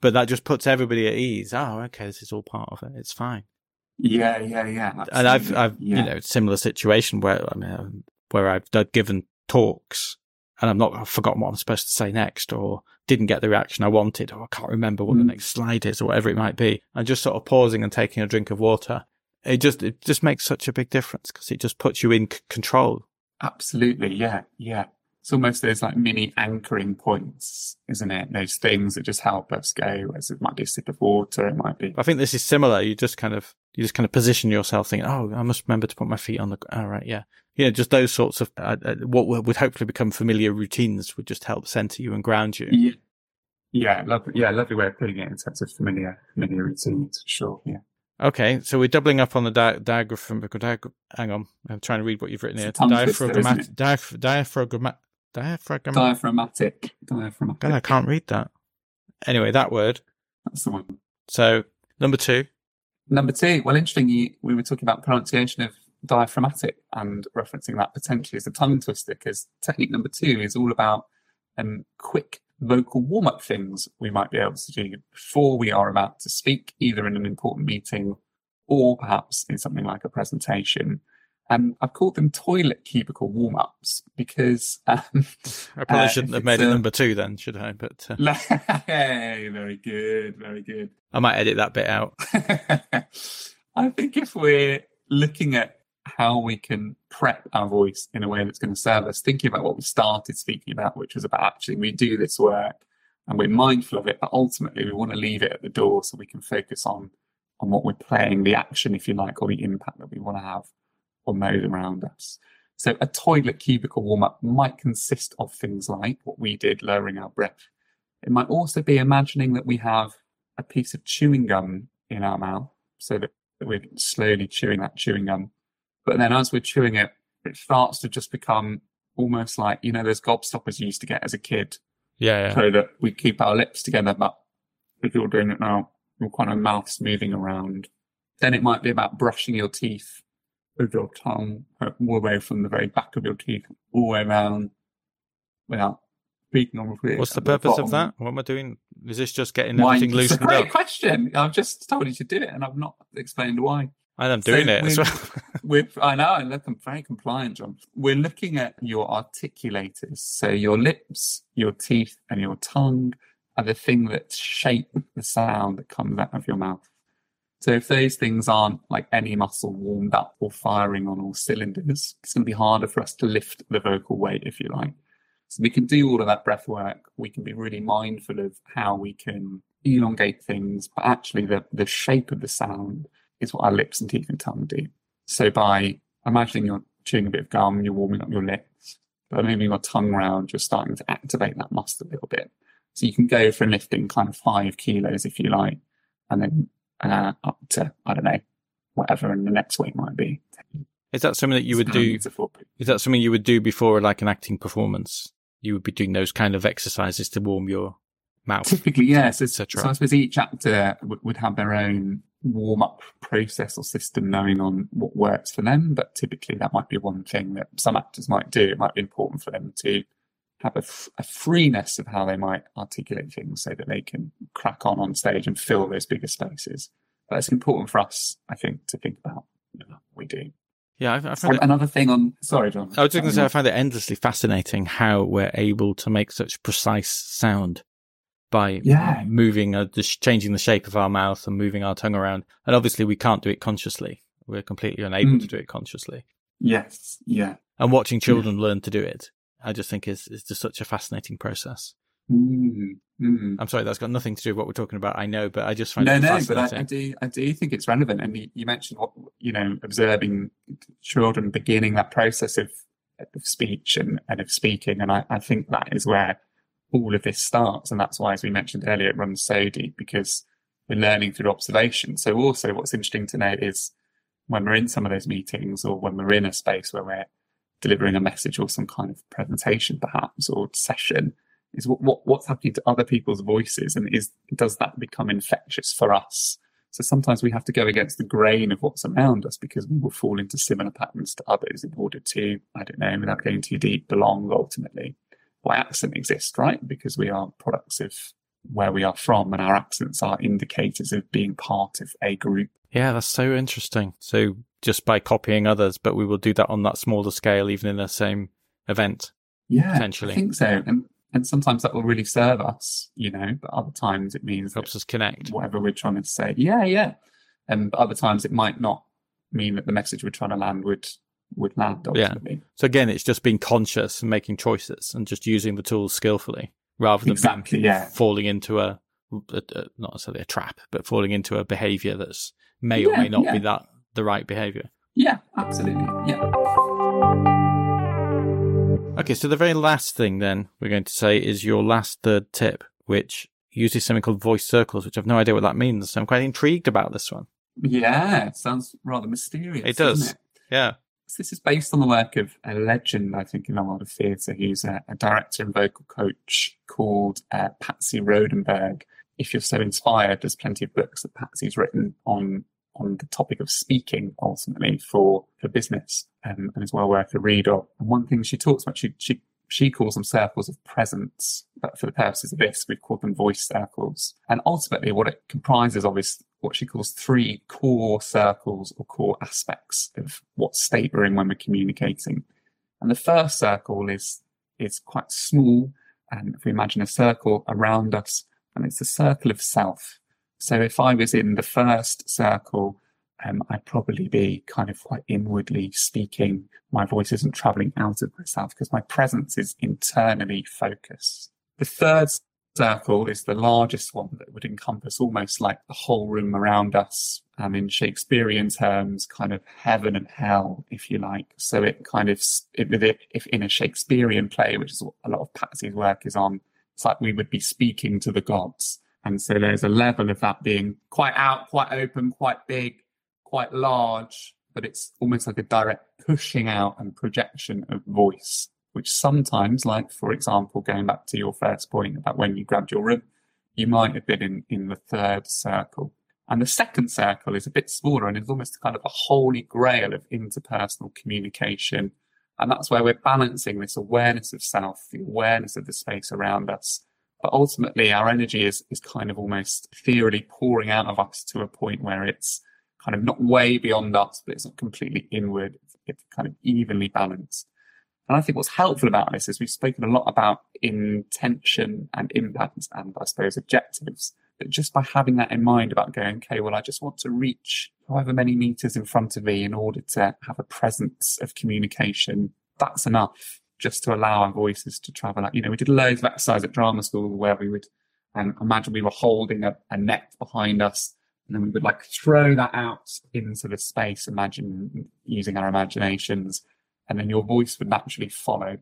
but that just puts everybody at ease. Oh, okay, this is all part of it. It's fine. Yeah. Absolutely. And I've you know, similar situation where I've given talks and I've forgotten what I'm supposed to say next, or didn't get the reaction I wanted, or I can't remember what the next slide is, or whatever it might be. And just sort of pausing and taking a drink of water, it just makes such a big difference because it just puts you in control. Absolutely, yeah. It's almost those like mini anchoring points, isn't it? Those things that just help us go, as it might be a sip of water, it might be. I think this is similar. You just kind of position yourself thinking, oh, I must remember to put my feet on the ground. Oh, right, yeah. You know, just those sorts of, what would hopefully become familiar routines would just help centre you and ground you. Yeah, lovely way of putting it in terms of familiar routines, sure, yeah. Okay, so we're doubling up on the diaphragm. Hang on, I'm trying to read what you've written here. Diaphragmatic. God, I can't read that. Anyway, that word. That's the one. So, number two. Well, interestingly, we were talking about pronunciation of diaphragmatic and referencing that potentially as a tongue twister, because technique number two is all about quick vocal warm-up things we might be able to do before we are about to speak, either in an important meeting or perhaps in something like a presentation. And I've called them toilet cubicle warm-ups because... I probably shouldn't have made it number two then, should I? But hey, very good. I might edit that bit out. I think if we're looking at how we can prep our voice in a way that's going to serve us, thinking about what we started speaking about, which was about actually we do this work and we're mindful of it, but ultimately we want to leave it at the door so we can focus on what we're playing, the action, if you like, or the impact that we want to have on those around us. So a toilet cubicle warm-up might consist of things like what we did, lowering our breath. It might also be imagining that we have a piece of chewing gum in our mouth so that we're slowly chewing that chewing gum. But then as we're chewing it, it starts to just become almost like, you know, those gobstoppers you used to get as a kid. Yeah. So that we keep our lips together, but if you're doing it now, your kind of mouth's moving around. Then it might be about brushing your teeth with your tongue all the way from the very back of your teeth, all the way around without speaking on the... What's the purpose of that? What am I doing? Is this just getting everything loosened up? It's a great question. I've just told you to do it and I've not explained why. And I'm doing it as well. I know, and look, I'm very compliant, John. We're looking at your articulators. So your lips, your teeth, and your tongue are the thing that shape the sound that comes out of your mouth. So if those things aren't, like any muscle, warmed up or firing on all cylinders, it's going to be harder for us to lift the vocal weight, if you like. So we can do all of that breath work. We can be really mindful of how we can elongate things, but actually the shape of the sound is what our lips and teeth and tongue do. So by imagining you're chewing a bit of gum, you're warming up your lips, by moving your tongue around, you're starting to activate that muscle a little bit. So you can go from lifting kind of 5 kilos, if you like, and then up to, I don't know, whatever and the next weight might be. Is that something that you would do? Is that something you would do before like an acting performance? You would be doing those kind of exercises to warm your mouth? Typically, yes. Yeah. So I suppose each actor would have their own warm-up process or system, knowing on what works for them, but typically that might be one thing that some actors might do. It might be important for them to have a freeness of how they might articulate things so that they can crack on stage and fill those bigger spaces. But it's important for us, I think, to think about what we do. Yeah, I found another thing on... Sorry, John. I was just going to say, I find it endlessly fascinating how we're able to make such precise sound by moving, changing the shape of our mouth and moving our tongue around. And obviously we can't do it consciously. We're completely unable to do it consciously. Yes, yeah. And watching children learn to do it, I just think is just such a fascinating process. Mm-hmm. I'm sorry, that's got nothing to do with what we're talking about, I know, but I just find it fascinating. But I do think it's relevant. And you mentioned, observing children beginning that process of speech and of speaking. And I think that is where all of this starts. And that's why, as we mentioned earlier, it runs so deep, because we're learning through observation. So also what's interesting to note is when we're in some of those meetings, or when we're in a space where we're delivering a message or some kind of presentation perhaps, or session, is what's happening to other people's voices, and does that become infectious for us? So sometimes we have to go against the grain of what's around us, because we will fall into similar patterns to others in order to, without going too deep, belong ultimately. Why accent exists, right? Because we are products of where we are from, and our accents are indicators of being part of a group. Yeah, that's so interesting. So just by copying others, but we will do that on that smaller scale, even in the same event. Yeah, potentially. I think so. And sometimes that will really serve us, but other times it means... helps us connect. Whatever we're trying to say. Yeah, yeah. But other times it might not mean that the message we're trying to land would land, ultimately. Yeah. So again, it's just being conscious and making choices and just using the tools skillfully, rather than falling into a not necessarily a trap, but falling into a behaviour that's may or may not be that the right behaviour. Yeah, absolutely. Yeah. Okay, so the very last thing then we're going to say is your last third tip, which uses something called voice circles, which I've no idea what that means. So I'm quite intrigued about this one. Yeah, it sounds rather mysterious. It does. Doesn't it? Yeah. So this is based on the work of a legend, I think, in the world of theatre, who's a director and vocal coach called Patsy Rodenberg. If you're so inspired, there's plenty of books that Patsy's written on the topic of speaking, ultimately, for business, and is well worth a read of. And one thing she talks about, she calls them circles of presence, but for the purposes of this, we've called them voice circles. And ultimately, what it comprises of is what she calls three core circles, or core aspects of what state we're in when we're communicating. And the first circle is quite small, and if we imagine a circle around us, and it's the circle of self. So if I was in the first circle, I'd probably be kind of quite inwardly speaking. My voice isn't travelling out of myself because my presence is internally focused. The third circle is the largest one that would encompass almost like the whole room around us. In Shakespearean terms, kind of heaven and hell, if you like. So it kind of, if in a Shakespearean play, which is what a lot of Patsy's work is on, it's like we would be speaking to the gods. And so there's a level of that being quite out, quite open, quite big, quite large, but it's almost like a direct pushing out and projection of voice, which sometimes, like, for example, going back to your first point about when you grabbed your rib, you might have been in the third circle. And the second circle is a bit smaller, and it's almost kind of a holy grail of interpersonal communication. And that's where we're balancing this awareness of self, the awareness of the space around us. But ultimately, our energy is kind of almost ethereally pouring out of us to a point where it's kind of not way beyond us, but it's not completely inward. It's kind of evenly balanced. And I think what's helpful about this is we've spoken a lot about intention and impact and, I suppose, objectives. But just by having that in mind about going, okay, well, I just want to reach however many meters in front of me in order to have a presence of communication, that's enough. Just to allow our voices to travel out. We did loads of exercise at drama school where we would imagine we were holding a net behind us, and then we would like throw that out into the space, imagine using our imaginations, and then your voice would naturally follow.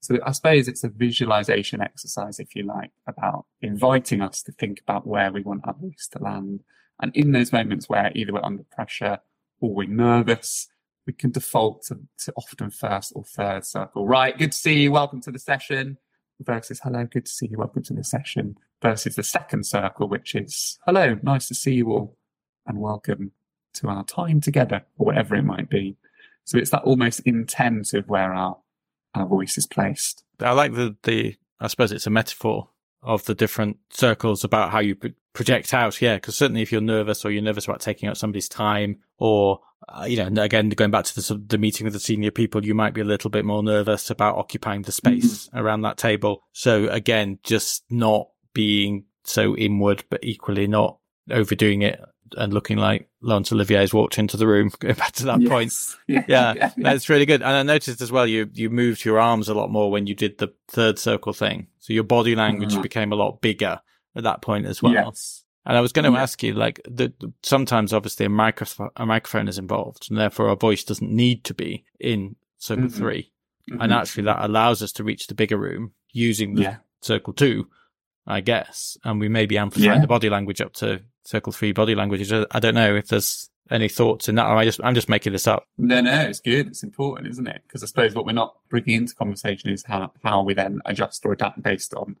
So I suppose it's a visualization exercise, if you like, about inviting us to think about where we want our voice to land. And in those moments where either we're under pressure or we're nervous, we can default to often first or third circle. Right, good to see you, welcome to the session, versus hello, good to see you, welcome to the session, versus the second circle, which is hello, nice to see you all, and welcome to our time together, or whatever it might be. So it's that almost intent of where our voice is placed. I like the I suppose it's a metaphor of the different circles about how you project out, yeah, because certainly if you're nervous, or you're nervous about taking up somebody's time, or again, going back to the meeting with the senior people, you might be a little bit more nervous about occupying the space around that table. So again, just not being so inward, but equally not overdoing it and looking like Laurence Olivier has walked into the room, going back to that point. Yeah, that's really good. And I noticed as well, you moved your arms a lot more when you did the third circle thing. So your body language became a lot bigger at that point as well. Yes. And I was going to ask you, like, sometimes obviously a microphone is involved, and therefore our voice doesn't need to be in circle three. Mm-hmm. And actually that allows us to reach the bigger room using the circle two, I guess. And we may be amplifying the body language up to circle three body languages. I don't know if there's any thoughts in that, or I'm just making this up. No, it's good. It's important, isn't it? Because I suppose what we're not bringing into conversation is how we then adjust or adapt based on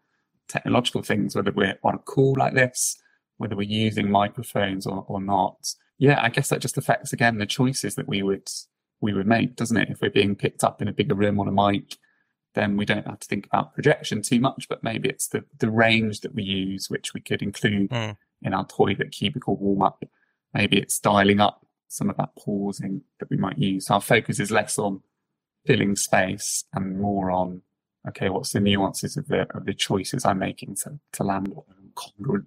technological things, whether we're on a call like this, whether we're using microphones or not. Yeah, I guess that just affects, again, the choices that we would make, doesn't it? If we're being picked up in a bigger room on a mic, then we don't have to think about projection too much, but maybe it's the range that we use, which we could include in our toilet cubicle warm-up. Maybe it's dialing up some of that pausing that we might use. Our focus is less on filling space and more on, okay, what's the nuances of the choices I'm making to land on congruently.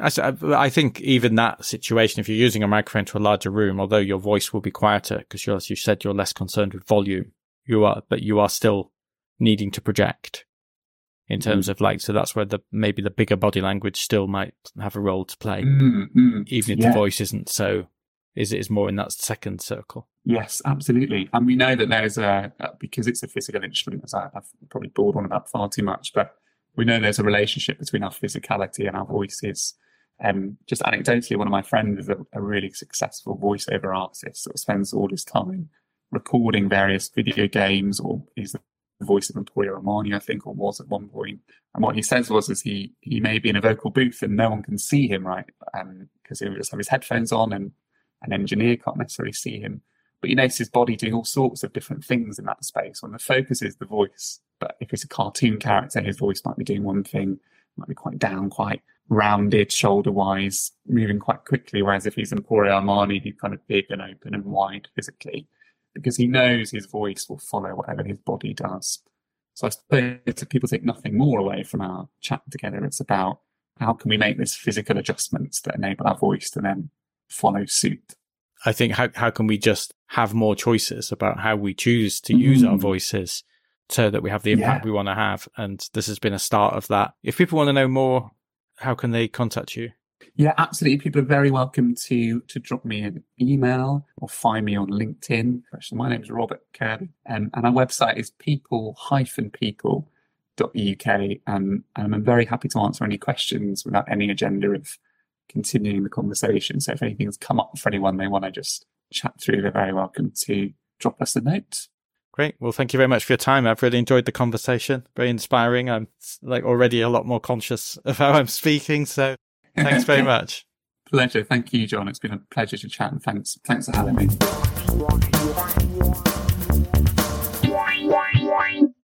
I think even that situation, if you're using a microphone to a larger room, although your voice will be quieter because, as you said, you're less concerned with volume, you are still needing to project in terms of, like, so that's where maybe the bigger body language still might have a role to play, even if the voice isn't so, is more in that second circle. Yes, absolutely. And we know that there's because it's a physical instrument, as I've probably bored on about far too much, but we know there's a relationship between our physicality and our voices. Just anecdotally, one of my friends is a really successful voiceover artist that spends all his time recording various video games, or is the voice of Emporio Armani, I think, or was at one point. And what he says is he may be in a vocal booth and no one can see him, right? Because he would just have his headphones on and an engineer can't necessarily see him. But you notice his body doing all sorts of different things in that space when the focus is the voice. But if it's a cartoon character, his voice might be doing one thing, might be quite down, quite rounded, shoulder-wise, moving quite quickly. Whereas if he's Emporio Armani, he's kind of big and open and wide physically, because he knows his voice will follow whatever his body does. So I suppose if people take nothing more away from our chat together, it's about how can we make these physical adjustments that enable our voice to then follow suit. I think how can we just have more choices about how we choose to use our voices so that we have the impact we want to have. And this has been a start of that. If people want to know more, how can they contact you? Yeah, absolutely. People are very welcome to drop me an email or find me on LinkedIn. My name is Robert Kirby, and our website is people-people.uk. And I'm very happy to answer any questions without any agenda of continuing the conversation. So if anything's come up for anyone they want to just chat through, they're very welcome to drop us a note. Great. Well, thank you very much for your time. I've really enjoyed the conversation. Very inspiring. I'm like already a lot more conscious of how I'm speaking. So thanks very much. Pleasure. Thank you, John. It's been a pleasure to chat, and thanks for having me.